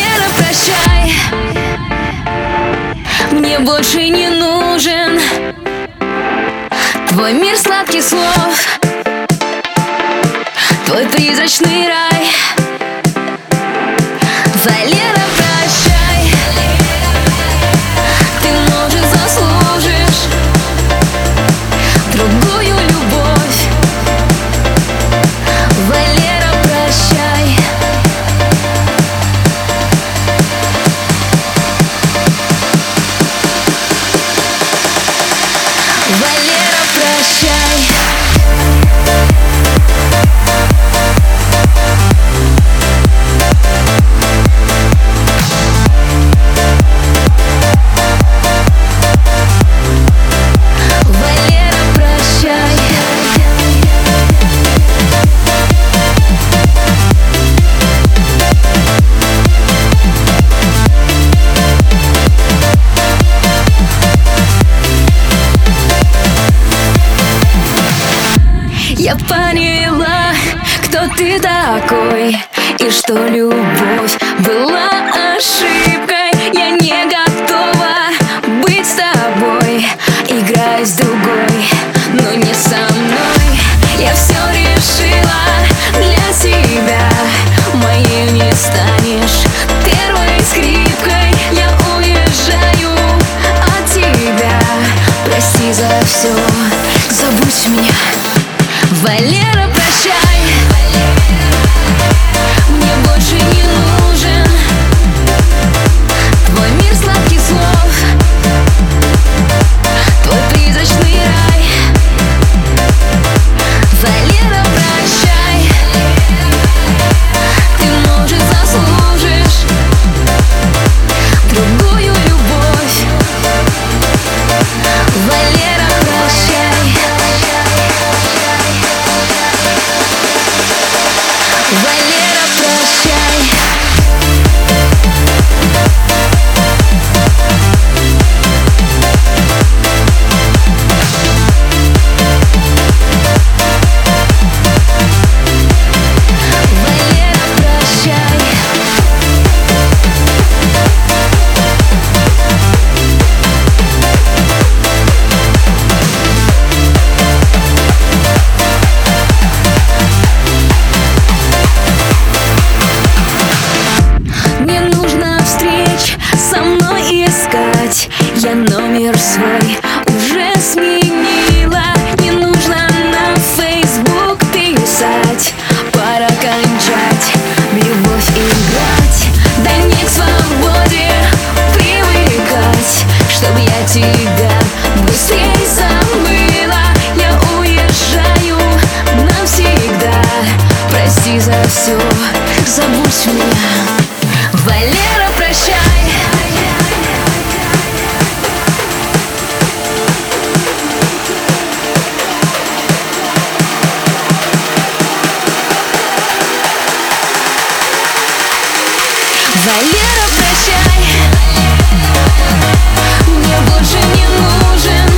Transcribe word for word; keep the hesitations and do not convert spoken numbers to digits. Валера, прощай, мне больше не нужен твой мир сладких слов, твой призрачный рай. Валера, прощай, ты может заслужишь другую любовь. Валера, прощай. Валера, прощай. Я поняла, кто ты такой, и что любовь была ошибкой. Я не готова быть с тобой, играя с другой, но не со мной. Я все решила для себя, моим не станешь первой скрипкой. Я уезжаю от тебя, прости за все, забудь меня. Валера, прощай, мне больше не нужен твой мир сладких слов, твой призрачный рай. Валера, прощай, ты, может, заслужишь другую любовь. Валера, прощай. Валера, прощай. Я номер свой уже сменила, не нужно на Facebook писать, пора кончать, в любовь играть. Да не к свободе привыкать, чтоб я тебя быстрее забыла. Я уезжаю навсегда, прости за все, забудь меня. Валера, прощай. Валера, прощай, мне больше не нужен